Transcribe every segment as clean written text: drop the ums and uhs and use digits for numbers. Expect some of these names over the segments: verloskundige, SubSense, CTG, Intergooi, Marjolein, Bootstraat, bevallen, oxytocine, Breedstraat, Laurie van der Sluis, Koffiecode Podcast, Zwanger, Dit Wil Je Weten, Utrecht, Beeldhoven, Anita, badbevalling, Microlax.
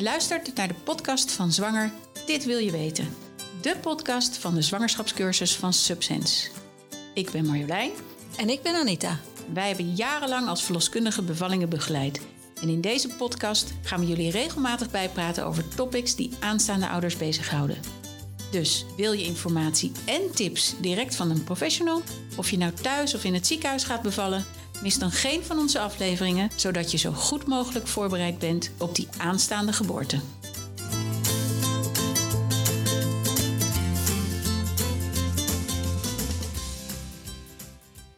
Je luistert naar de podcast van Zwanger, Dit Wil Je Weten. De podcast van de zwangerschapscursus van SubSense. Ik ben Marjolein. En ik ben Anita. Wij hebben jarenlang als verloskundige bevallingen begeleid. En in deze podcast gaan we jullie regelmatig bijpraten over topics die aanstaande ouders bezighouden. Dus wil je informatie en tips direct van een professional? Of je nou thuis of in het ziekenhuis gaat bevallen? Mis dan geen van onze afleveringen, zodat je zo goed mogelijk voorbereid bent op die aanstaande geboorte.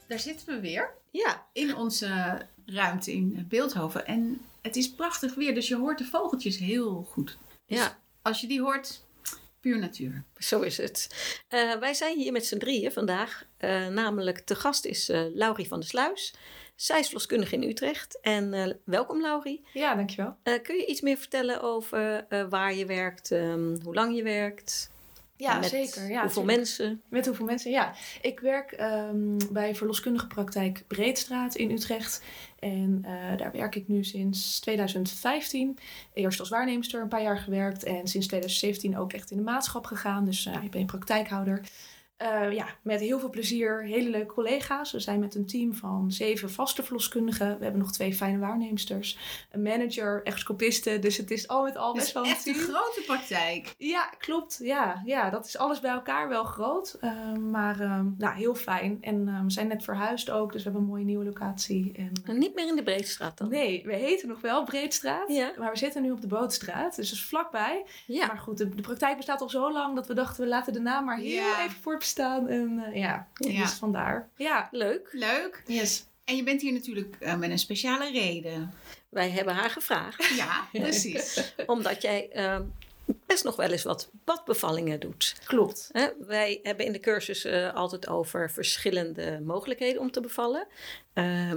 Daar zitten we weer. Ja. In onze ruimte in Beeldhoven. En het is prachtig weer, dus je hoort de vogeltjes heel goed. Dus ja. Als je die hoort, puur natuur. Zo is het. Wij zijn hier met z'n drieën vandaag. Namelijk te gast is Laurie van der Sluis. Zij is verloskundige in Utrecht. En welkom Laurie. Ja, dankjewel. Kun je iets meer vertellen over waar je werkt, hoe lang je werkt? Ja, met zeker. Ja, hoeveel mensen? Met hoeveel mensen, ja. Ik werk bij verloskundige praktijk Breedstraat in Utrecht. En daar werk ik nu sinds 2015. Eerst als waarnemster een paar jaar gewerkt. En sinds 2017 ook echt in de maatschap gegaan. Dus ik ben praktijkhouder. Met heel veel plezier. Hele leuke collega's. We zijn met een team van 7 vaste verloskundigen. We hebben nog 2 fijne waarnemsters. Een manager, echoscopisten. Dus het is al met al best wel een team. Echt een grote praktijk. Ja, klopt. Ja, dat is alles bij elkaar wel groot. Maar heel fijn. En we zijn net verhuisd ook. Dus we hebben een mooie nieuwe locatie. En niet meer in de Breedstraat dan? Nee, we heten nog wel Breedstraat. Ja. Maar we zitten nu op de Bootstraat. Dus dat is vlakbij. Ja. Maar goed, de praktijk bestaat al zo lang dat we dachten we laten de naam maar heel even voor staan en dus vandaar. Ja, leuk. Yes. En je bent hier natuurlijk met een speciale reden. Wij hebben haar gevraagd. Ja, precies. Omdat jij best nog wel eens wat badbevallingen doet. Klopt. Wij hebben in de cursus altijd over verschillende mogelijkheden om te bevallen.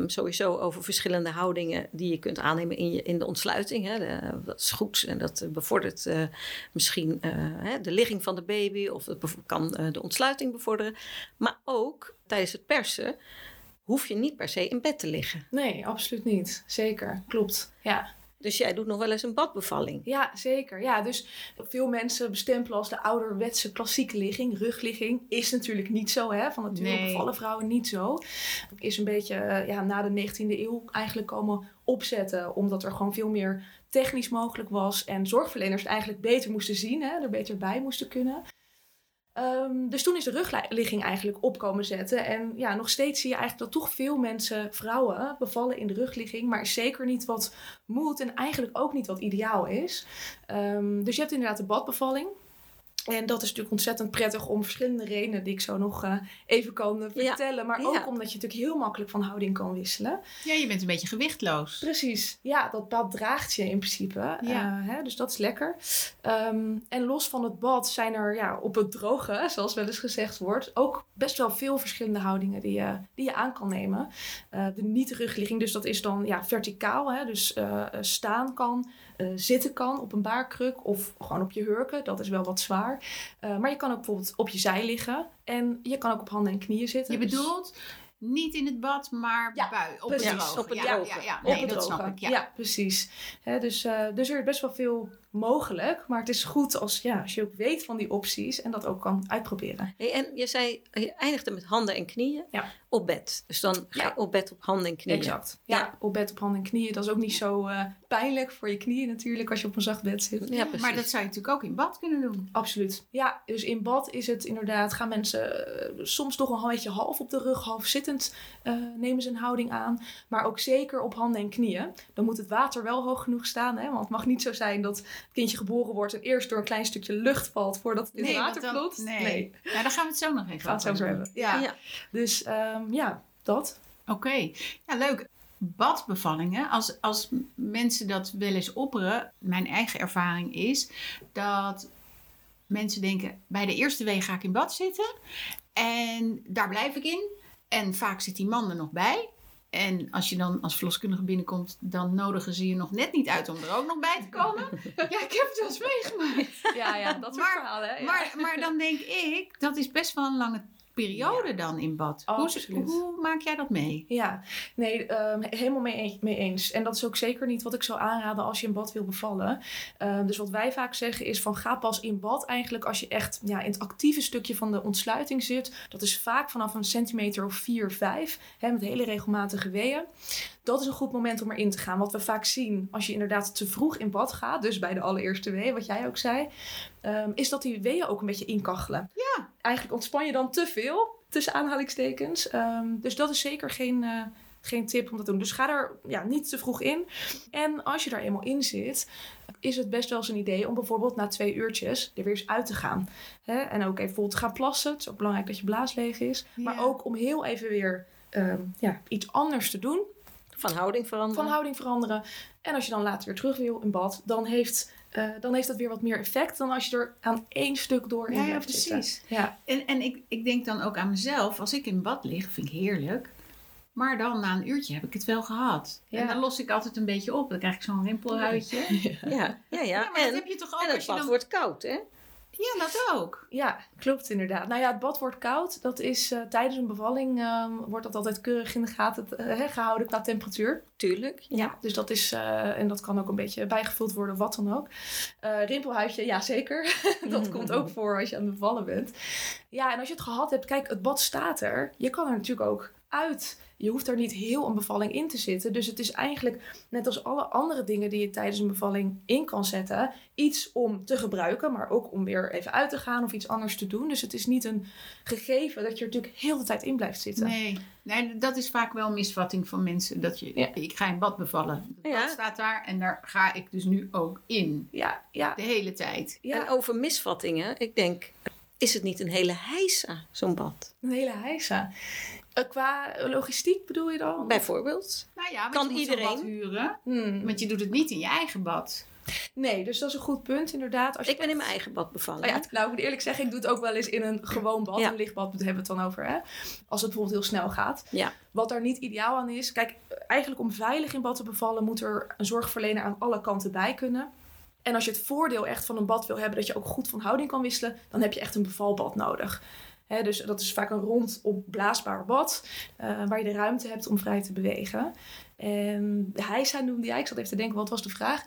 Sowieso over verschillende houdingen die je kunt aannemen in de ontsluiting. Dat is goed en dat bevordert misschien de ligging van de baby of het kan de ontsluiting bevorderen. Maar ook tijdens het persen hoef je niet per se in bed te liggen. Nee, absoluut niet. Zeker, klopt. Ja. Dus jij doet nog wel eens een badbevalling. Ja, zeker. Ja, dus veel mensen bestempelen als de ouderwetse klassieke ligging. Rugligging is natuurlijk niet zo. Hè? Van nature bevallen vrouwen niet zo. Is een beetje na de 19e eeuw eigenlijk komen opzetten. Omdat er gewoon veel meer technisch mogelijk was. En zorgverleners het eigenlijk beter moesten zien. Hè? Er beter bij moesten kunnen. Dus toen is de rugligging eigenlijk opkomen zetten. En ja, nog steeds zie je eigenlijk dat toch veel mensen, vrouwen, bevallen in de rugligging. Maar is zeker niet wat moet en eigenlijk ook niet wat ideaal is. Dus je hebt inderdaad de badbevalling. En dat is natuurlijk ontzettend prettig om verschillende redenen die ik zo nog even kan vertellen. Ja. Maar ook omdat je natuurlijk heel makkelijk van houding kan wisselen. Ja, je bent een beetje gewichtloos. Precies. Ja, dat bad draagt je in principe. Ja. Dus dat is lekker. En los van het bad zijn er op het droge, zoals wel eens gezegd wordt, ook best wel veel verschillende houdingen die je aan kan nemen. De niet-rugligging, dus dat is dan verticaal. Hè? Dus staan kan, zitten kan op een baarkruk of gewoon op je hurken. Dat is wel wat zwaar. Maar je kan ook bijvoorbeeld op je zij liggen. En je kan ook op handen en knieën zitten. Je bedoelt niet in het bad, maar op het droge. Op het droge. Dat snap ik. Ja, precies. He, dus er is best wel veel mogelijk. Maar het is goed als je ook weet van die opties. En dat ook kan uitproberen. Hey, en je zei, je eindigde met handen en knieën op bed. Dus dan ga je op bed op handen en knieën. Exact. Ja, op bed op handen en knieën. Dat is ook niet zo pijnlijk voor je knieën natuurlijk als je op een zacht bed zit. Ja, maar dat zou je natuurlijk ook in bad kunnen doen. Absoluut. Ja, dus in bad is het inderdaad, gaan mensen soms toch een beetje half op de rug, half zittend nemen ze een houding aan. Maar ook zeker op handen en knieën. Dan moet het water wel hoog genoeg staan. Hè? Want het mag niet zo zijn dat het kindje geboren wordt en eerst door een klein stukje lucht valt voordat het in het water plotst. Nee. Nou, daar gaan we het zo nog even over hebben. Ja. Dus dat. Oké. Ja, leuk. Badbevallingen, als mensen dat wel eens opperen, mijn eigen ervaring is dat mensen denken, bij de eerste wee ga ik in bad zitten en daar blijf ik in. En vaak zit die man er nog bij. En als je dan als verloskundige binnenkomt, dan nodigen ze je nog net niet uit om er ook nog bij te komen. Ja, ik heb het wel eens meegemaakt. Ja, dat soort verhalen. Maar dan denk ik, dat is best wel een lange periode dan in bad. Oh, hoe maak jij dat mee? Ja, nee, helemaal mee eens. En dat is ook zeker niet wat ik zou aanraden als je in bad wil bevallen. Dus wat wij vaak zeggen is van ga pas in bad eigenlijk als je echt in het actieve stukje van de ontsluiting zit. Dat is vaak vanaf een centimeter of 4, 5. Met hele regelmatige weeën. Dat is een goed moment om erin te gaan. Wat we vaak zien als je inderdaad te vroeg in bad gaat. Dus bij de allereerste wee, wat jij ook zei. Is dat die weeën ook een beetje inkachelen. Ja. Eigenlijk ontspan je dan te veel. Tussen aanhalingstekens. Dus dat is zeker geen tip om dat te doen. Dus ga er niet te vroeg in. En als je daar eenmaal in zit, is het best wel eens een idee om bijvoorbeeld na 2 uurtjes er weer eens uit te gaan. En ook even bijvoorbeeld gaan plassen. Het is ook belangrijk dat je blaas leeg is. Ja. Maar ook om heel even weer iets anders te doen. Van houding veranderen. En als je dan later weer terug wil in bad, dan heeft dat weer wat meer effect dan als je er aan 1 stuk door in blijft zitten. Precies. Ja, precies. En ik denk dan ook aan mezelf. Als ik in bad lig, vind ik heerlijk. Maar dan na een uurtje heb ik het wel gehad. Ja. En dan los ik altijd een beetje op. Dan krijg ik zo'n rimpelhuidje. Ja, maar en, dat heb je toch ook. En het bad wordt koud, hè? Ja, dat ook. Ja, klopt inderdaad. Nou ja, het bad wordt koud. Dat is tijdens een bevalling wordt dat altijd keurig in de gaten gehouden qua temperatuur. Tuurlijk. Ja, dus dat is, en dat kan ook een beetje bijgevuld worden, wat dan ook. Rimpelhuidje, ja zeker. Dat komt ook voor als je aan het bevallen bent. Ja, en als je het gehad hebt, kijk, het bad staat er. Je kan er natuurlijk ook uit. Je hoeft er niet heel een bevalling in te zitten. Dus het is eigenlijk, net als alle andere dingen die je tijdens een bevalling in kan zetten, iets om te gebruiken, maar ook om weer even uit te gaan of iets anders te doen. Dus het is niet een gegeven dat je er natuurlijk heel de tijd in blijft zitten. Nee, dat is vaak wel een misvatting van mensen. Dat je, ik ga in bad bevallen. Dat staat daar en daar ga ik dus nu ook in. Ja. De hele tijd. Ja. En over misvattingen, ik denk, is het niet een hele heisa, zo'n bad? Een hele heisa. Qua logistiek bedoel je dan? Bijvoorbeeld. Nou ja, kan iedereen bad huren. Want je doet het niet in je eigen bad. Nee, dus dat is een goed punt inderdaad. Als je ben in mijn eigen bad bevallen. Oh ja, nou, ik moet eerlijk zeggen, ik doe het ook wel eens in een gewoon bad. Ja. Een lichtbad hebben we het dan over. Hè? Als het bijvoorbeeld heel snel gaat. Ja. Wat daar niet ideaal aan is. Kijk, eigenlijk om veilig in bad te bevallen moet er een zorgverlener aan alle kanten bij kunnen. En als je het voordeel echt van een bad wil hebben dat je ook goed van houding kan wisselen, dan heb je echt een bevalbad nodig. He, dus dat is vaak een rond opblaasbaar bad, waar je de ruimte hebt om vrij te bewegen. En de heisa noemde jij, ik zat even te denken, wat was de vraag?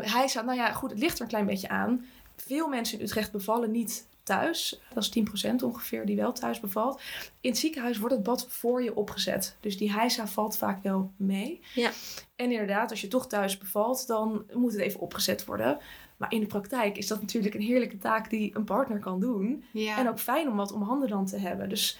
Heisa, nou ja, goed, het ligt er een klein beetje aan. Veel mensen in Utrecht bevallen niet thuis. Dat is 10% ongeveer die wel thuis bevalt. In het ziekenhuis wordt het bad voor je opgezet. Dus die heisa valt vaak wel mee. Ja. En inderdaad, als je toch thuis bevalt, dan moet het even opgezet worden. Maar in de praktijk is dat natuurlijk een heerlijke taak die een partner kan doen. Ja. En ook fijn om wat om handen dan te hebben. Dus,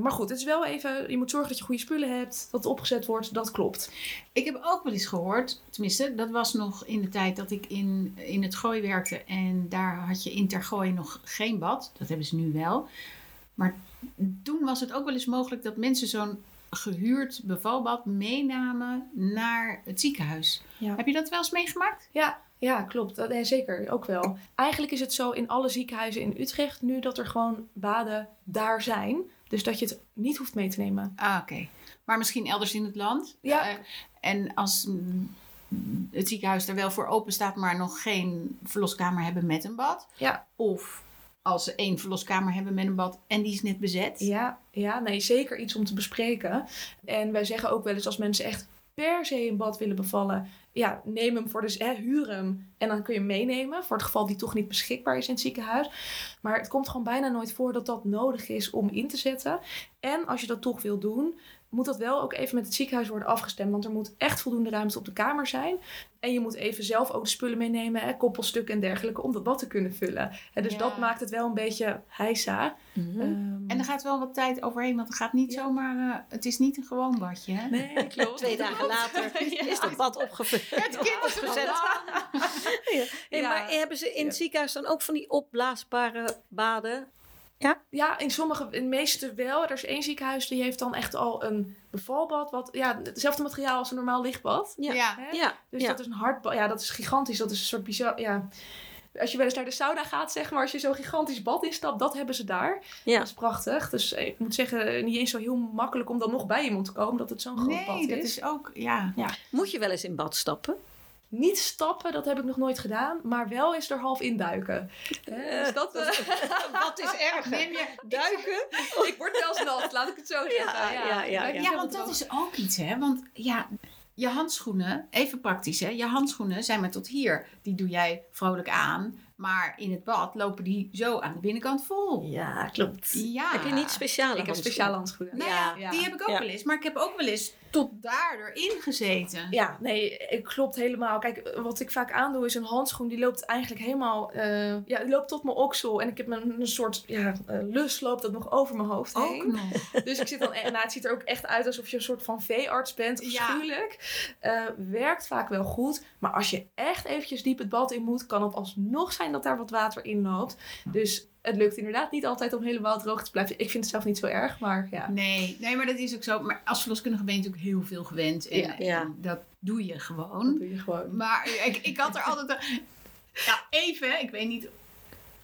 maar goed, het is wel even, je moet zorgen dat je goede spullen hebt, dat het opgezet wordt, dat klopt. Ik heb ook wel eens gehoord, tenminste, dat was nog in de tijd dat ik in het Gooi werkte. En daar had je Intergooi nog geen bad. Dat hebben ze nu wel. Maar toen was het ook wel eens mogelijk dat mensen zo'n gehuurd bevalbad meenamen naar het ziekenhuis. Ja. Heb je dat wel eens meegemaakt? Ja, klopt. Ja, zeker. Ook wel. Eigenlijk is het zo in alle ziekenhuizen in Utrecht nu dat er gewoon baden daar zijn. Dus dat je het niet hoeft mee te nemen. Ah, oké. Maar misschien elders in het land. Ja. En als het ziekenhuis er wel voor open staat, maar nog geen verloskamer hebben met een bad. Ja. Of als ze 1 verloskamer hebben met een bad en die is net bezet. Ja, nee, zeker iets om te bespreken. En wij zeggen ook wel eens als mensen echt per se een bad willen bevallen, ja, neem hem voor, dus huur hem. En dan kun je hem meenemen. Voor het geval die toch niet beschikbaar is in het ziekenhuis. Maar het komt gewoon bijna nooit voor dat dat nodig is om in te zetten. En als je dat toch wil doen, moet dat wel ook even met het ziekenhuis worden afgestemd. Want er moet echt voldoende ruimte op de kamer zijn. En je moet even zelf ook de spullen meenemen. Koppelstukken en dergelijke. Om dat bad te kunnen vullen. Dat maakt het wel een beetje heisa. Mm-hmm. En er gaat wel wat tijd overheen. Want het gaat niet zomaar. Het is niet een gewoon badje. Hè? Nee, klopt. 2 dagen later is dat bad opgevuld. Het kind is opgezet. Maar hebben ze in het ziekenhuis dan ook van die opblaasbare baden? Ja, in de meeste wel. Er is 1 ziekenhuis die heeft dan echt al een bevalbad. Wat, hetzelfde materiaal als een normaal lichtbad. Ja. Dus dat is een hardbad. Ja, dat is gigantisch. Dat is een soort bizar. Ja. Als je wel eens naar de sauna gaat, zeg maar, als je zo'n gigantisch bad instapt, dat hebben ze daar. Ja. Dat is prachtig. Dus ik moet zeggen, niet eens zo heel makkelijk om dan nog bij iemand te komen, dat het zo'n groot bad is. Nee, dat is ook, ja. Moet je wel eens in bad stappen? Niet stappen, dat heb ik nog nooit gedaan. Maar wel eens er half in duiken. Dat is erg. Neem je duiken? Ik word wel eens nat, laat ik het zo zeggen. Ja, want dat is ook iets, hè. Want ja, je handschoenen, even praktisch, hè. Je handschoenen zijn maar tot hier. Die doe jij vrolijk aan. Maar in het bad lopen die zo aan de binnenkant vol. Ja, klopt. Ja. Heb je niet speciale handschoenen? Ik heb speciale handschoenen. Nou ja, die heb ik ook wel eens. Maar ik heb ook wel eens tot daar erin gezeten. Ja, nee, klopt helemaal. Kijk, wat ik vaak aandoe is een handschoen. Die loopt eigenlijk helemaal... die loopt tot mijn oksel. En ik heb een soort lus loopt dat nog over mijn hoofd heen. Ook nog. Dus ik zit dan... En het ziet er ook echt uit alsof je een soort van veearts bent. Afschuwelijk. Ja. Werkt vaak wel goed. Maar als je echt eventjes diep het bad in moet... kan het alsnog zijn dat daar wat water in loopt. Dus... Het lukt inderdaad niet altijd om helemaal droog te blijven. Ik vind het zelf niet zo erg, maar ja. Nee, maar dat is ook zo. Maar als verloskundige ben je natuurlijk heel veel gewend. En, en dat doe je gewoon. Maar ik had er altijd... ik weet niet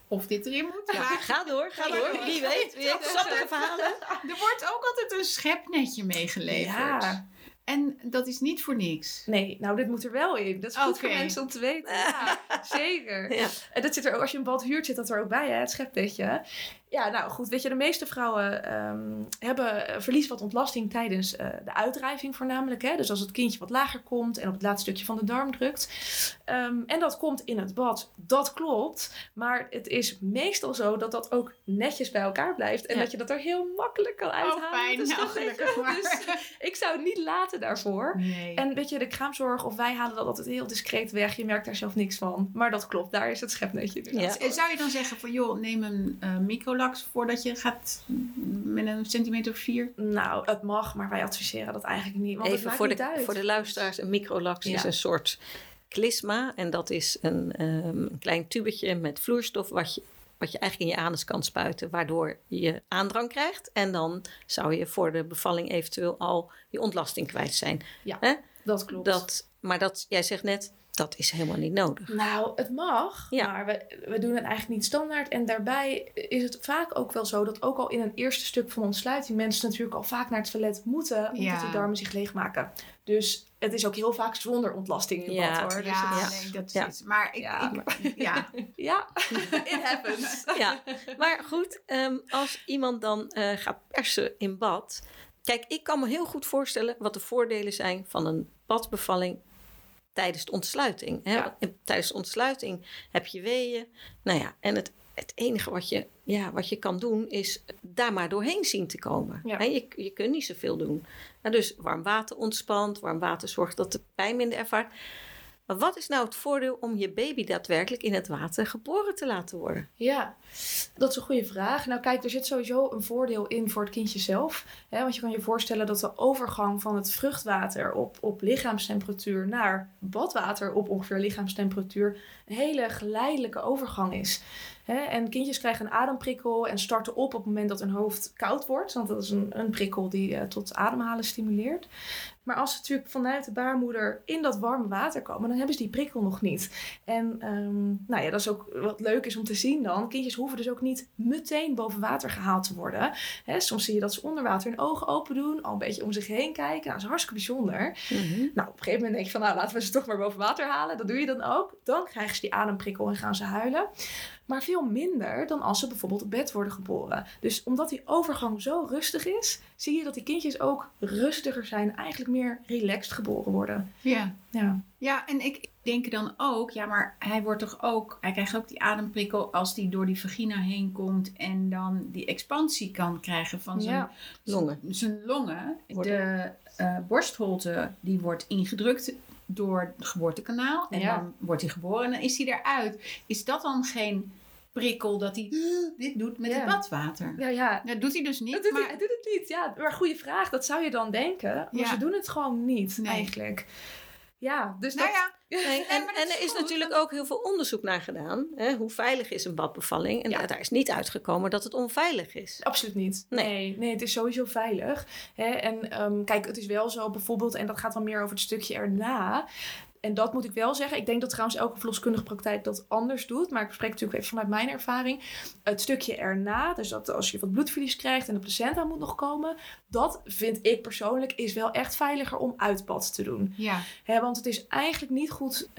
of dit erin moet. Ja, maar... Ga door. Wie weet. Sappige verhalen. Er wordt ook altijd een schepnetje meegeleverd. Ja. En dat is niet voor niks. Nee, nou dit moet er wel in. Dat is goed voor mensen om te weten. Ja, zeker. Ja. En dat zit er ook, als je een bad huurt, zit dat er ook bij, hè? Het schepnetje. Ja, nou goed, weet je, de meeste vrouwen hebben verlies wat ontlasting tijdens de uitdrijving voornamelijk. Hè? Dus als het kindje wat lager komt en op het laatste stukje van de darm drukt. En dat komt in het bad. Dat klopt. Maar het is meestal zo dat dat ook netjes bij elkaar blijft. En dat je dat er heel makkelijk kan uithalen. Oh, fijn. Dus, ik zou het niet laten daarvoor. Nee. En weet je, de kraamzorg of wij halen dat altijd heel discreet weg. Je merkt daar zelf niks van. Maar dat klopt. Daar is het schepnetje. Dus zou je dan zeggen van joh, neem een micro voordat je gaat met een centimeter of 4? Nou, het mag, maar wij adviseren dat eigenlijk niet. Want even het maakt voor de luisteraars, een microlax is een soort klisma. En dat is een klein tubetje met vloeistof wat je eigenlijk in je anus kan spuiten, waardoor je aandrang krijgt. En dan zou je voor de bevalling eventueel al je ontlasting kwijt zijn. Ja, dat klopt. Jij zegt net... Dat is helemaal niet nodig. Nou, het mag, maar we doen het eigenlijk niet standaard. En daarbij is het vaak ook wel zo dat ook al in een eerste stuk van ontsluiting... mensen natuurlijk al vaak naar het toilet moeten... omdat de darmen zich leegmaken. Dus het is ook heel vaak zonder ontlasting in bad, hoor. Dus dat is iets. Maar it happens. Ja, maar goed, als iemand dan gaat persen in bad... Kijk, ik kan me heel goed voorstellen wat de voordelen zijn van een badbevalling... tijdens de ontsluiting. Hè? Ja. Tijdens de ontsluiting heb je weeën. Nou ja, en het enige wat je kan doen... is daar maar doorheen zien te komen. Ja. Hè? Je kunt niet zoveel doen. Nou, dus warm water ontspant. Warm water zorgt dat de pijn minder ervaart. Maar wat is nou het voordeel om je baby daadwerkelijk in het water geboren te laten worden? Ja, dat is een goede vraag. Nou kijk, er zit sowieso een voordeel in voor het kindje zelf. Hè? Want je kan je voorstellen dat de overgang van het vruchtwater op lichaamstemperatuur naar badwater op ongeveer lichaamstemperatuur een hele geleidelijke overgang is. Hè? En kindjes krijgen een ademprikkel en starten op het moment dat hun hoofd koud wordt. Want dat is een prikkel die tot ademhalen stimuleert. Maar als ze natuurlijk vanuit de baarmoeder in dat warme water komen... dan hebben ze die prikkel nog niet. En dat is ook wat leuk is om te zien dan. Kindjes hoeven dus ook niet meteen boven water gehaald te worden. Hè, soms zie je dat ze onder water hun ogen open doen... al een beetje om zich heen kijken. Nou, dat is hartstikke bijzonder. Mm-hmm. Nou, op een gegeven moment denk je van... nou, laten we ze toch maar boven water halen. Dat doe je dan ook. Dan krijgen ze die ademprikkel en gaan ze huilen. Maar veel minder dan als ze bijvoorbeeld op bed worden geboren. Dus omdat die overgang zo rustig is... zie je dat die kindjes ook rustiger zijn... eigenlijk meer relaxed geboren worden. Ja, en ik denk dan ook... ja, maar hij krijgt ook die ademprikkel... als die door die vagina heen komt... en dan die expansie kan krijgen van zijn longen. Zijn longen. De borstholte die wordt ingedrukt... door het geboortekanaal. En dan wordt hij geboren en dan is hij eruit. Is dat dan geen prikkel dat hij dit doet met het badwater? Ja. Dat doet hij dus niet. Hij doet het niet, Maar goede vraag, dat zou je dan denken. Maar ze doen het gewoon niet eigenlijk. Ja, dus en er is natuurlijk ook heel veel onderzoek naar gedaan. Hè? Hoe veilig is een badbevalling? En daar is niet uitgekomen dat het onveilig is. Absoluut niet. Nee, het is sowieso veilig. Hè? En kijk, het is wel zo bijvoorbeeld... en dat gaat dan meer over het stukje erna... En dat moet ik wel zeggen. Ik denk dat trouwens elke verloskundige praktijk dat anders doet. Maar ik bespreek natuurlijk even vanuit mijn ervaring. Het stukje erna, dus dat als je wat bloedverlies krijgt en de placenta moet nog komen. Dat vind ik persoonlijk is wel echt veiliger om uitbad te doen. Ja. He, want het is eigenlijk niet goed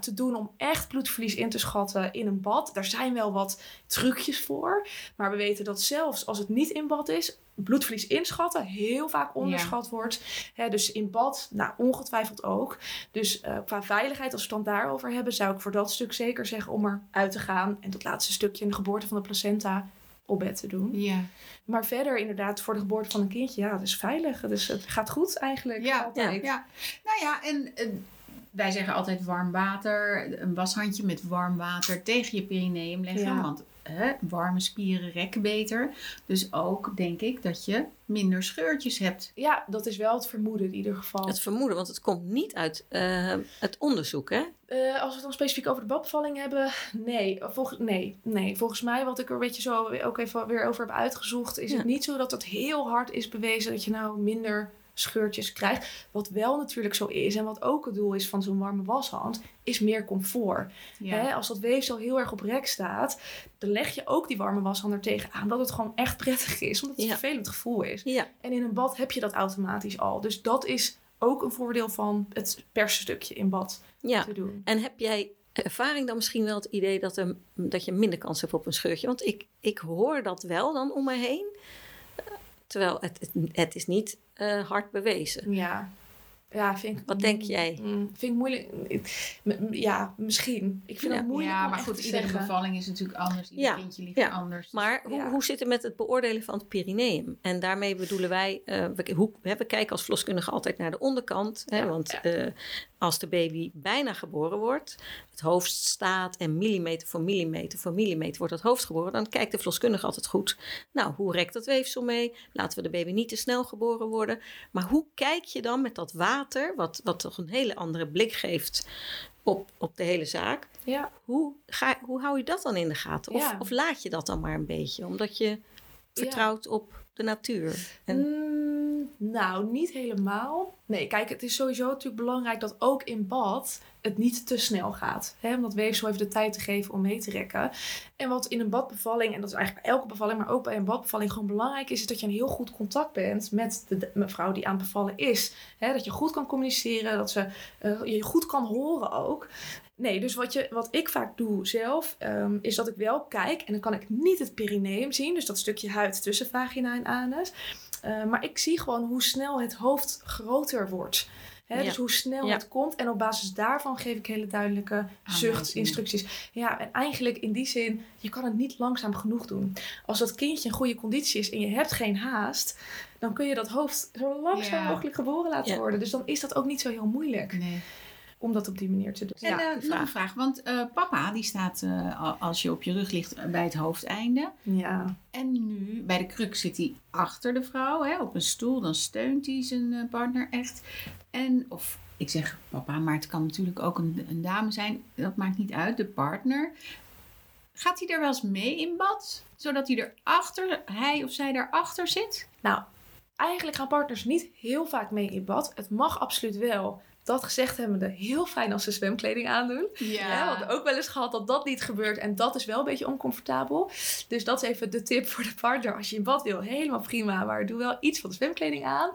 te doen om echt bloedverlies in te schatten in een bad. Daar zijn wel wat trucjes voor. Maar we weten dat zelfs als het niet in bad is, bloedverlies inschatten heel vaak onderschat wordt. He, dus in bad, ongetwijfeld ook. Dus qua veiligheid, als we het dan daarover hebben, zou ik voor dat stuk zeker zeggen om eruit te gaan. En dat laatste stukje in de geboorte van de placenta op bed te doen. Ja. Maar verder inderdaad voor de geboorte van een kindje, ja, het is veilig. Dus het gaat goed eigenlijk. Ja. Nou ja, en wij zeggen altijd warm water. Een washandje met warm water tegen je perineum leggen. Ja. Want warme spieren rekken beter. Dus ook denk ik dat je minder scheurtjes hebt. Ja, dat is wel het vermoeden in ieder geval. Het vermoeden, want het komt niet uit het onderzoek, hè? Als we het dan specifiek over de badbevalling hebben, nee. Volgens mij, wat ik er een beetje zo ook even weer over heb uitgezocht, is het niet zo dat het heel hard is bewezen dat je nou minder scheurtjes krijgt. Wat wel natuurlijk zo is en wat ook het doel is van zo'n warme washand, is meer comfort. Ja. Hè, als dat weefsel heel erg op rek staat, dan leg je ook die warme washand er tegenaan, dat het gewoon echt prettig is, omdat het een vervelend gevoel is. Ja. En in een bad heb je dat automatisch al. Dus dat is ook een voordeel van het persstukje in bad te doen. En heb jij ervaring dan misschien wel het idee dat je minder kans hebt op een scheurtje? Want ik hoor dat wel dan om me heen. Terwijl het is niet hard bewezen. Ja, vind ik. Wat denk jij? Vind ik moeilijk. Ja, misschien. Ik vind het moeilijk. Ja, maar goed, iedere bevalling is natuurlijk anders. Ieder kindje ligt anders. Maar hoe zit het met het beoordelen van het perineum? En daarmee bedoelen wij, we kijken als verloskundige altijd naar de onderkant. Hè, want als de baby bijna geboren wordt, het hoofd staat en millimeter voor millimeter wordt het hoofd geboren, dan kijkt de verloskundige altijd goed. Nou, hoe rekt dat weefsel mee? Laten we de baby niet te snel geboren worden. Maar hoe kijk je dan met dat water, wat toch een hele andere blik geeft op de hele zaak? Ja. Hoe hou je dat dan in de gaten? Of laat je dat dan maar een beetje? Omdat je vertrouwt op de natuur. Niet helemaal. Nee, kijk, het is sowieso natuurlijk belangrijk dat ook in bad het niet te snel gaat. Hè? Omdat weefsel even de tijd te geven om mee te rekken. En wat in een badbevalling, en dat is eigenlijk bij elke bevalling, maar ook bij een badbevalling gewoon belangrijk is dat je een heel goed contact bent met de mevrouw die aan het bevallen is. Hè? Dat je goed kan communiceren, dat ze je goed kan horen ook. Nee, dus wat ik vaak doe zelf, is dat ik wel kijk, en dan kan ik niet het perineum zien, dus dat stukje huid tussen vagina en anus. Maar ik zie gewoon hoe snel het hoofd groter wordt. Hè? Ja. Dus hoe snel het komt. En op basis daarvan geef ik hele duidelijke zuchtinstructies. Ja, en eigenlijk in die zin, je kan het niet langzaam genoeg doen. Als dat kindje in goede conditie is en je hebt geen haast, dan kun je dat hoofd zo langzaam mogelijk geboren laten worden. Dus dan is dat ook niet zo heel moeilijk. Nee. Om dat op die manier te doen. En nog een vraag. Want papa die staat als je op je rug ligt bij het hoofdeinde. Ja. En nu bij de kruk zit hij achter de vrouw. Hè, op een stoel. Dan steunt hij zijn partner echt. Of ik zeg papa. Maar het kan natuurlijk ook een dame zijn. Dat maakt niet uit. De partner. Gaat hij er wel eens mee in bad? Zodat hij of zij daarachter zit? Nou, eigenlijk gaan partners niet heel vaak mee in bad. Het mag absoluut wel. Dat gezegd hebben we heel fijn als ze zwemkleding aandoen. Ja. Ja, we hadden ook wel eens gehad dat niet gebeurt. En dat is wel een beetje oncomfortabel. Dus dat is even de tip voor de partner. Als je in bad wil, helemaal prima. Maar doe wel iets van de zwemkleding aan.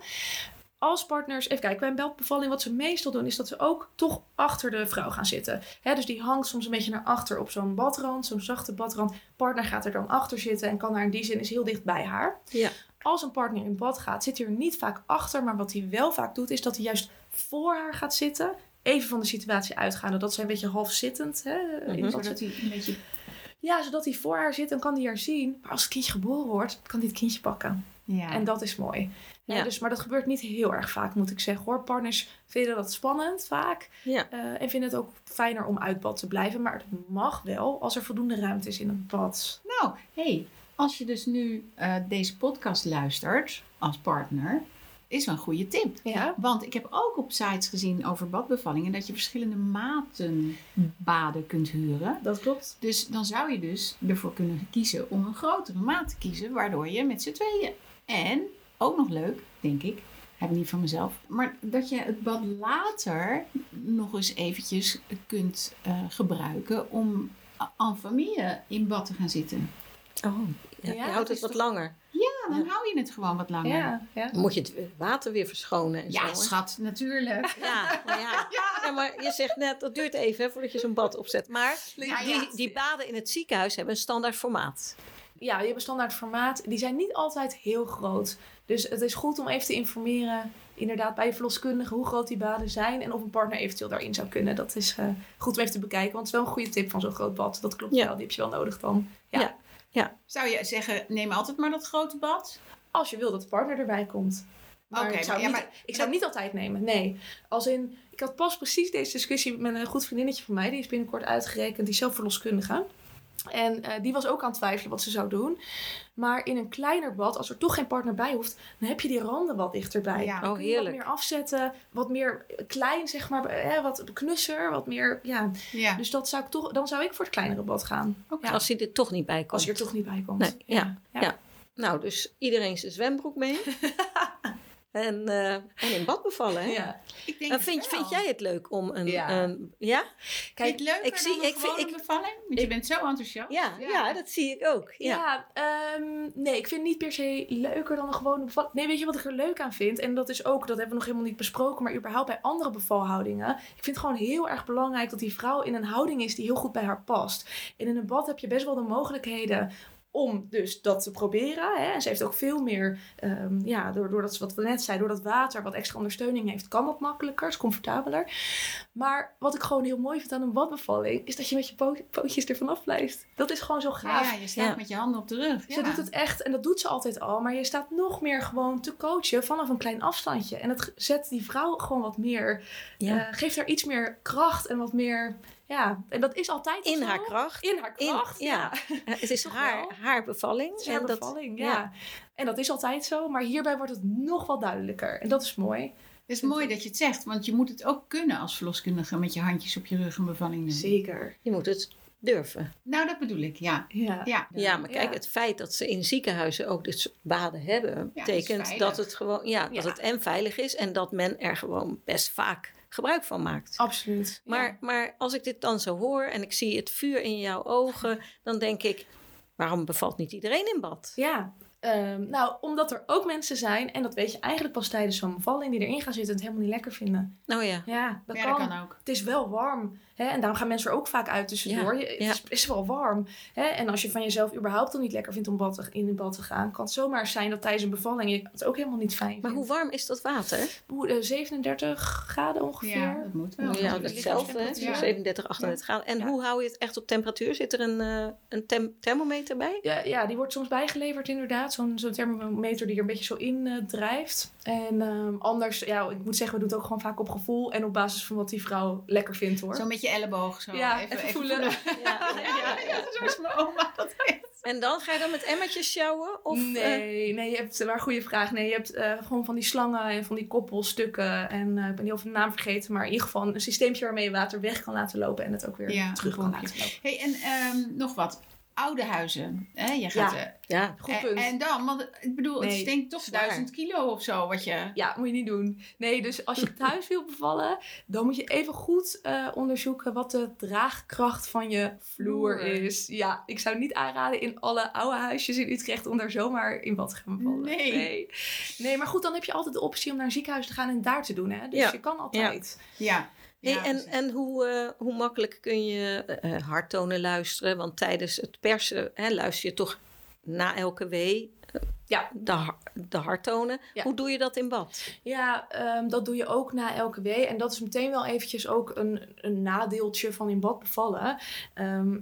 Als partners, even kijken, bij een badbevalling wat ze meestal doen, is dat ze ook toch achter de vrouw gaan zitten. He, dus die hangt soms een beetje naar achter op zo'n badrand, zo'n zachte badrand. Partner gaat er dan achter zitten en kan haar in die zin is heel dicht bij haar. Ja. Als een partner in bad gaat, zit hij er niet vaak achter. Maar wat hij wel vaak doet, is dat hij juist voor haar gaat zitten. Even van de situatie uitgaande. Dat zij een beetje half zittend. Zodat hij een beetje... Ja, zodat hij voor haar zit, dan kan hij haar zien. Maar als het kindje geboren wordt, kan hij het kindje pakken. Ja. En dat is mooi. Ja. Ja, dus, maar dat gebeurt niet heel erg vaak, moet ik zeggen, hoor. Partners vinden dat spannend vaak. Ja. En vinden het ook fijner om uit bad te blijven. Maar het mag wel als er voldoende ruimte is in een bad. Nou, hey, als je dus nu deze podcast luistert als partner, is wel een goede tip. Ja. Want ik heb ook op sites gezien over badbevallingen dat je verschillende maten baden kunt huren. Dat klopt. Dus dan zou je dus ervoor kunnen kiezen om een grotere maat te kiezen, waardoor je met z'n tweeën. En ook nog leuk, denk ik, heb ik niet van mezelf. Maar dat je het bad later nog eens eventjes kunt gebruiken om en famille in bad te gaan zitten. Oh, ja. Ja, je houdt het wat langer. Ja, dan hou je het gewoon wat langer. Ja. Dan moet je het water weer verschonen en zo. Ja, schat, natuurlijk. Ja, maar je zegt net, dat duurt even hè, voordat je zo'n bad opzet. Maar die baden in het ziekenhuis hebben een standaard formaat. Ja, die hebben een standaard formaat. Die zijn niet altijd heel groot. Dus het is goed om even te informeren, inderdaad, bij je verloskundige, hoe groot die baden zijn en of een partner eventueel daarin zou kunnen. Dat is goed om even te bekijken, want het is wel een goede tip van zo'n groot bad. Dat klopt wel, die heb je wel nodig dan. Ja. Zou je zeggen, neem altijd maar dat grote bad? Als je wil dat de partner erbij komt. Maar ik zou het niet altijd nemen, nee. Als in, ik had pas precies deze discussie met een goed vriendinnetje van mij. Die is binnenkort uitgerekend, die is zelf verloskundige. En die was ook aan het twijfelen wat ze zou doen. Maar in een kleiner bad, als er toch geen partner bij hoeft, dan heb je die randen wat dichterbij. Ja, kun je wat meer afzetten, wat meer klein, zeg maar, wat knusser, wat meer, ja. Dus dan zou ik voor het kleinere bad gaan. Okay. Ja. Als hij er toch niet bij komt. Nee, ja. Nou, dus iedereen zijn zwembroek mee. En in bad bevallen, hè? Ja. Ik denk vind jij het leuk om een... Ja? Kijk, vind je het leuker dan een gewone bevalling? Want je bent zo enthousiast. Ja, dat zie ik ook. Nee, ik vind het niet per se leuker dan een gewone bevalling. Nee, weet je wat ik er leuk aan vind? En dat is ook, dat hebben we nog helemaal niet besproken, maar überhaupt bij andere bevalhoudingen. Ik vind het gewoon heel erg belangrijk dat die vrouw in een houding is die heel goed bij haar past. En in een bad heb je best wel de mogelijkheden om dus dat te proberen. Hè. En ze heeft ook veel meer, doordat ze wat we net zeiden, door dat water wat extra ondersteuning heeft, kan dat makkelijker, is comfortabeler. Maar wat ik gewoon heel mooi vind aan een badbevalling, is dat je met je pootjes ervan afblijft. Dat is gewoon zo gaaf. Ja, je staat met je handen op de rug. Ze doet het echt, en dat doet ze altijd al, maar je staat nog meer gewoon te coachen vanaf een klein afstandje. En dat zet die vrouw gewoon wat meer, geeft haar iets meer kracht en wat meer... Ja, en dat is altijd in haar kracht. Het is haar bevalling. Het is haar bevalling, ja. En dat is altijd zo, maar hierbij wordt het nog wel duidelijker. En dat is mooi. Het is mooi dat je het zegt, want je moet het ook kunnen als verloskundige met je handjes op je rug een bevalling nemen. Zeker. Je moet het durven. Nou, dat bedoel ik, Ja, maar kijk, het feit dat ze in ziekenhuizen ook dit soort baden hebben, betekent dat het gewoon, dat het en veilig is en dat men er gewoon best vaak gebruik van maakt. Absoluut. Maar als ik dit dan zo hoor en ik zie het vuur in jouw ogen, dan denk ik, waarom bevalt niet iedereen in bad? Ja, omdat er ook mensen zijn, en dat weet je eigenlijk pas tijdens zo'n bevalling, die erin gaan zitten en het helemaal niet lekker vinden. Nou ja. Ja, dat kan ook. Het is wel warm. Hè? En daarom gaan mensen er ook vaak uit tussendoor. Het is wel warm. Hè? En als je van jezelf überhaupt al niet lekker vindt om in bad te gaan, kan het zomaar zijn dat tijdens een bevalling je het ook helemaal niet fijn vindt. Maar hoe warm is dat water? 37 graden ongeveer. Ja, dat moet wel. Ja, hetzelfde. Hè? 37, 38 graden. En hoe hou je het echt op temperatuur? Zit er een thermometer bij? Ja, die wordt soms bijgeleverd inderdaad. Zo'n thermometer die er een beetje zo in drijft. En anders, ik moet zeggen, we doen het ook gewoon vaak op gevoel en op basis van wat die vrouw lekker vindt hoor. Zo met je elleboog zo. Ja, even voelen. Zoals mijn oma dat heeft. En dan ga je dan met emmertjes sjouwen? Of, nee, je hebt maar goede vraag. Nee, je hebt gewoon van die slangen en van die koppelstukken. En ik ben niet over de naam vergeten, maar in ieder geval een systeempje waarmee je water weg kan laten lopen en het ook weer terug kan laten lopen. Hey, en nog wat. Oude huizen. Hè? Je gaat, goed punt. En dan, want ik bedoel, het is denk ik toch 1000 kilo of zo. Wat je... Ja, moet je niet doen. Nee, dus als je thuis wil bevallen, dan moet je even goed onderzoeken wat de draagkracht van je vloer is. Ja, ik zou niet aanraden in alle oude huisjes in Utrecht om daar zomaar in bad te gaan bevallen. Nee, maar goed, dan heb je altijd de optie om naar een ziekenhuis te gaan en daar te doen. Hè? Dus je kan altijd. Ja. Nee, en hoe makkelijk kun je harttonen luisteren? Want tijdens het persen luister je toch na elke wee de harttonen. Ja. Hoe doe je dat in bad? Ja, dat doe je ook na elke wee. En dat is meteen wel eventjes ook een nadeeltje van in bad bevallen.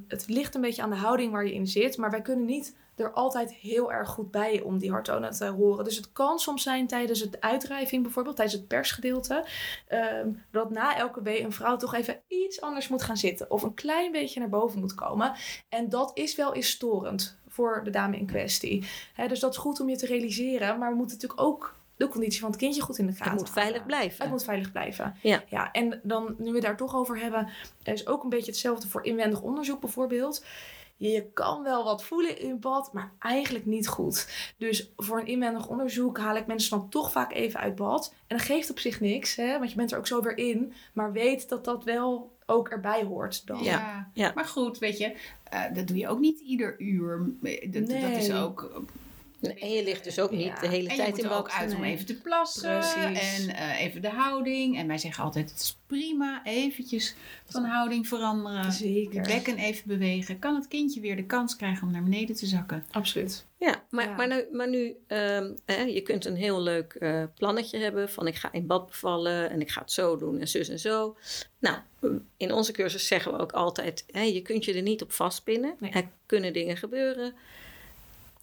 Het ligt een beetje aan de houding waar je in zit. Maar wij kunnen niet er altijd heel erg goed bij om die harttonen te horen. Dus het kan soms zijn tijdens de uitdrijving bijvoorbeeld, tijdens het persgedeelte, dat na elke wee een vrouw toch even iets anders moet gaan zitten of een klein beetje naar boven moet komen. En dat is wel eens storend voor de dame in kwestie. Dus dat is goed om je te realiseren, maar we moeten natuurlijk ook de conditie van het kindje goed in de gaten. Het moet veilig blijven. Ja, en dan, nu we daar toch over hebben, is ook een beetje hetzelfde voor inwendig onderzoek bijvoorbeeld. Je kan wel wat voelen in bad, maar eigenlijk niet goed. Dus voor een inwendig onderzoek haal ik mensen dan toch vaak even uit bad. En dat geeft op zich niks, hè, want je bent er ook zo weer in. Maar weet dat dat wel ook erbij hoort dan. Ja, ja. Maar goed, weet je, dat doe je ook niet ieder uur. Dat is ook... En je ligt dus ook niet de hele tijd in bad. En je moet er ook uit om even te plassen. Precies. En even de houding. En wij zeggen altijd, het is prima eventjes van houding veranderen. Zeker. Bekken even bewegen. Kan het kindje weer de kans krijgen om naar beneden te zakken? Absoluut. Ja, maar nu, je kunt een heel leuk plannetje hebben van ik ga in bad bevallen en ik ga het zo doen en zus en zo. Nou, in onze cursus zeggen we ook altijd, je kunt je er niet op vastpinnen. Nee. Er kunnen dingen gebeuren.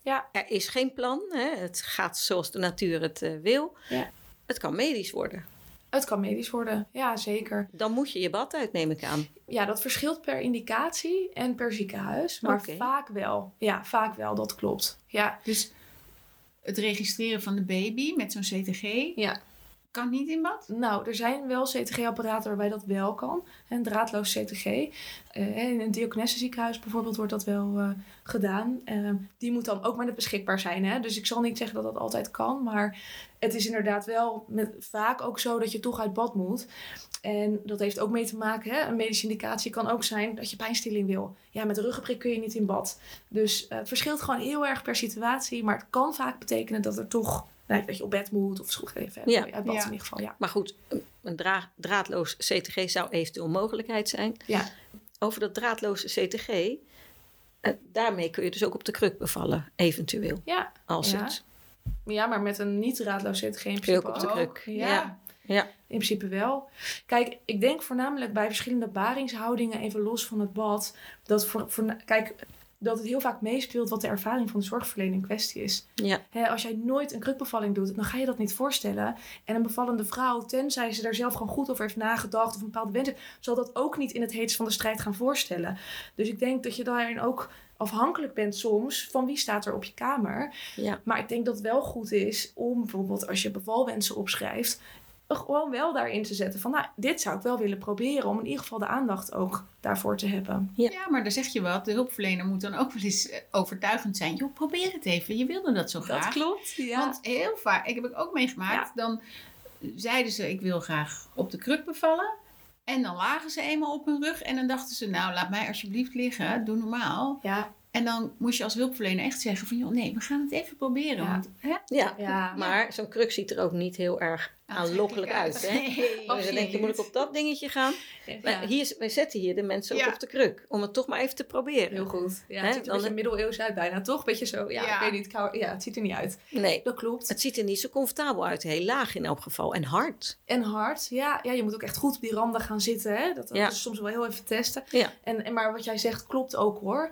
Ja. Er is geen plan. Hè? Het gaat zoals de natuur het wil. Ja. Het kan medisch worden. Het kan medisch worden, ja zeker. Dan moet je je bad uit, neem ik aan. Ja, dat verschilt per indicatie en per ziekenhuis. Maar vaak wel. Ja, vaak wel, dat klopt. Ja. Dus het registreren van de baby met zo'n CTG... Ja. Kan niet in bad? Nou, er zijn wel CTG-apparaten waarbij dat wel kan. Een draadloos CTG. In een diakonessenziekenhuis bijvoorbeeld wordt dat wel gedaan. Die moet dan ook maar net beschikbaar zijn. Hè? Dus ik zal niet zeggen dat dat altijd kan. Maar het is inderdaad wel vaak ook zo dat je toch uit bad moet. En dat heeft ook mee te maken. Hè? Een medische indicatie kan ook zijn dat je pijnstilling wil. Ja, met een ruggenprik kun je niet in bad. Dus het verschilt gewoon heel erg per situatie. Maar het kan vaak betekenen dat er toch... Nee, dat je op bed moet of schoengeven. Ja. Uit bad in ieder geval, ja. Maar goed, een draadloos CTG zou eventueel mogelijkheid zijn. Ja. Over dat draadloze CTG, daarmee kun je dus ook op de kruk bevallen, eventueel. Ja, maar met een niet draadloos CTG in principe ook. Op de kruk. Ja. Ja. Ja, in principe wel. Kijk, ik denk voornamelijk bij verschillende baringshoudingen, even los van het bad, dat dat het heel vaak meespeelt wat de ervaring van de zorgverlener in kwestie is. Ja. Als jij nooit een krukbevalling doet, dan ga je dat niet voorstellen. En een bevallende vrouw, tenzij ze daar zelf gewoon goed over heeft nagedacht... of een bepaalde wens heeft, zal dat ook niet in het heetst van de strijd gaan voorstellen. Dus ik denk dat je daarin ook afhankelijk bent soms... van wie staat er op je kamer. Ja. Maar ik denk dat het wel goed is om bijvoorbeeld als je bevalwensen opschrijft... gewoon wel daarin te zetten van... nou, dit zou ik wel willen proberen... om in ieder geval de aandacht ook daarvoor te hebben. Ja, maar daar zeg je wat. De hulpverlener moet dan ook wel eens overtuigend zijn. Joh, probeer het even. Je wilde dat zo graag. Dat klopt, ja. Want heel vaak... Ik heb ook meegemaakt. Ja. Dan zeiden ze... ik wil graag op de kruk bevallen. En dan lagen ze eenmaal op hun rug. En dan dachten ze... nou, laat mij alsjeblieft liggen. Doe normaal. Ja. En dan moest je als hulpverlener echt zeggen van... joh, nee, we gaan het even proberen. Ja, want, hè? Ja. Maar zo'n kruk ziet er ook niet heel erg... aanlokkelijk uit. Hè? Nee, dus dan denk je, moet ik op dat dingetje gaan? Ja. Wij zetten hier de mensen ook op de kruk. Om het toch maar even te proberen. Heel goed. Ja, het ziet er een beetje middeleeuws uit bijna, toch? Beetje zo, ik weet niet. Het ziet er niet uit. Nee, dat klopt. Het ziet er niet zo comfortabel uit. Heel laag in elk geval. En hard. Ja, je moet ook echt goed op die randen gaan zitten. Hè? Dat is soms wel heel even testen. Ja. Maar wat jij zegt klopt ook hoor.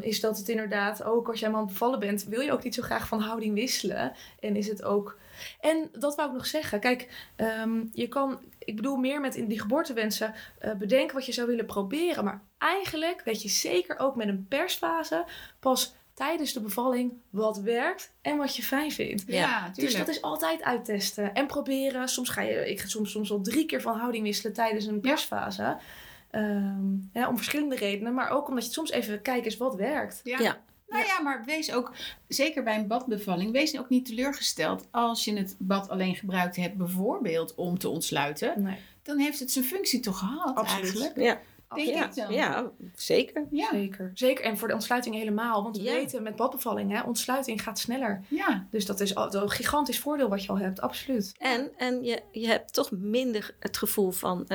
Is dat het inderdaad ook als jij maar aan het bevallen bent... wil je ook niet zo graag van houding wisselen. En is het ook... En dat wou ik nog zeggen. Kijk, je kan... Ik bedoel meer met in die geboortewensen... bedenken wat je zou willen proberen. Maar eigenlijk weet je zeker ook met een persfase... pas tijdens de bevalling wat werkt en wat je fijn vindt. Ja, tuurlijk. Dus dat is altijd uittesten en proberen. Ik ga soms al 3 keer van houding wisselen tijdens een persfase... om verschillende redenen. Maar ook omdat je soms even kijkt is wat werkt. Ja. Nou ja, maar wees ook, zeker bij een badbevalling, wees ook niet teleurgesteld als je het bad alleen gebruikt hebt, bijvoorbeeld om te ontsluiten. Nee. Dan heeft het zijn functie toch gehad eigenlijk. Ja. Denk ik dan. Ja, zeker. Ja. Zeker. En voor de ontsluiting helemaal. Want we weten met badbevalling, hè, ontsluiting gaat sneller. Ja. Dus dat is een gigantisch voordeel wat je al hebt, absoluut. En je hebt toch minder het gevoel van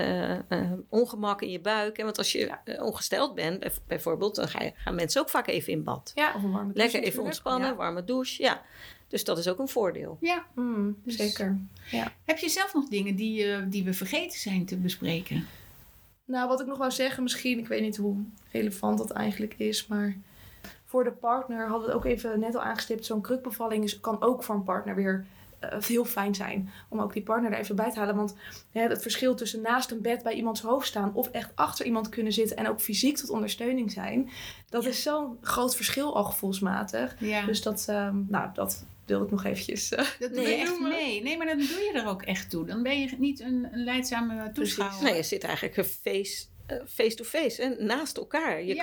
ongemak in je buik. Hè? Want als je ongesteld bent, bijvoorbeeld, dan gaan mensen ook vaak even in bad. Ja, of een warme douche. Lekker even ontspannen, warme douche. Ja. Dus dat is ook een voordeel. Ja, dus zeker. Ja. Heb je zelf nog dingen die we vergeten zijn te bespreken? Nou, wat ik nog wou zeggen, misschien, ik weet niet hoe relevant dat eigenlijk is, maar voor de partner hadden we het ook even net al aangestipt, zo'n krukbevalling kan ook voor een partner weer heel fijn zijn. Om ook die partner er even bij te halen, want het verschil tussen naast een bed bij iemands hoofd staan of echt achter iemand kunnen zitten en ook fysiek tot ondersteuning zijn, dat is zo'n groot verschil al gevoelsmatig. Ja. Dus dat wilde ik nog eventjes. Dat doe je echt mee. Nee, maar dan doe je er ook echt toe. Dan ben je niet een lijdzame toeschouwer. Nee, je zit eigenlijk face-to-face en naast elkaar. Je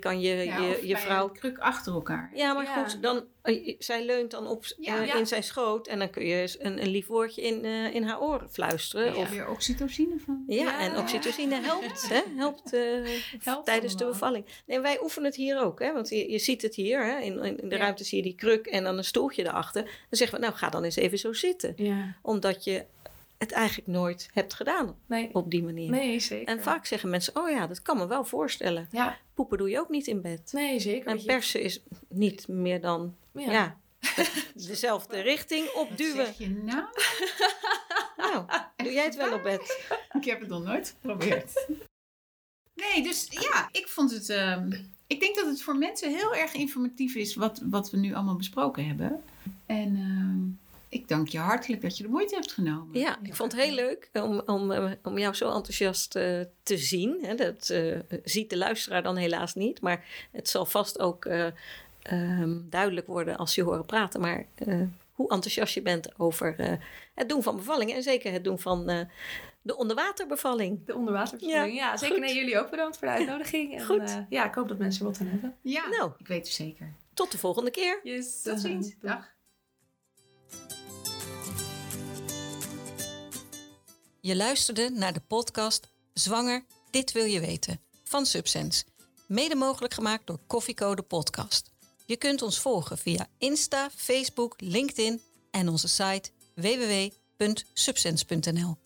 kan je vrouw kruk achter elkaar. Ja, maar goed, dan zij leunt dan op in zijn schoot en dan kun je een lief woordje in haar oren fluisteren. Ja. Of weer oxytocine van. Ja, en oxytocine helpt, hè? Helpt tijdens de bevalling. Nee, wij oefenen het hier ook, hè? Want je ziet het hier, hè? In de ruimte zie je die kruk en dan een stoeltje erachter. Dan zeggen we, nou ga dan eens even zo zitten. Ja. Omdat je het eigenlijk nooit hebt gedaan op die manier. Nee, zeker. En vaak zeggen mensen, oh ja, dat kan me wel voorstellen. Ja. Poepen doe je ook niet in bed. Nee, zeker. En persen is niet meer dan dezelfde richting opduwen. Wat zeg je nou? Doe jij het wel op bed? Ik heb het nog nooit geprobeerd. Nee, dus ja, ik vond het... ik denk dat het voor mensen heel erg informatief is wat we nu allemaal besproken hebben. En... ik dank je hartelijk dat je de moeite hebt genomen. Ja, ik vond het heel leuk om jou zo enthousiast te zien. Hè. Dat ziet de luisteraar dan helaas niet. Maar het zal vast ook duidelijk worden als je horen praten. Maar hoe enthousiast je bent over het doen van bevallingen. En zeker het doen van de onderwaterbevalling. De onderwaterbevalling, ja zeker. Nee, jullie ook bedankt voor de uitnodiging. En, goed. Ik hoop dat mensen wat gaan hebben. Ja, nou, ik weet het zeker. Tot de volgende keer. Yes, tot ziens. Dag. Je luisterde naar de podcast Zwanger, Dit Wil Je Weten van SubSense. Mede mogelijk gemaakt door Koffiecode Podcast. Je kunt ons volgen via Insta, Facebook, LinkedIn en onze site www.subsense.nl.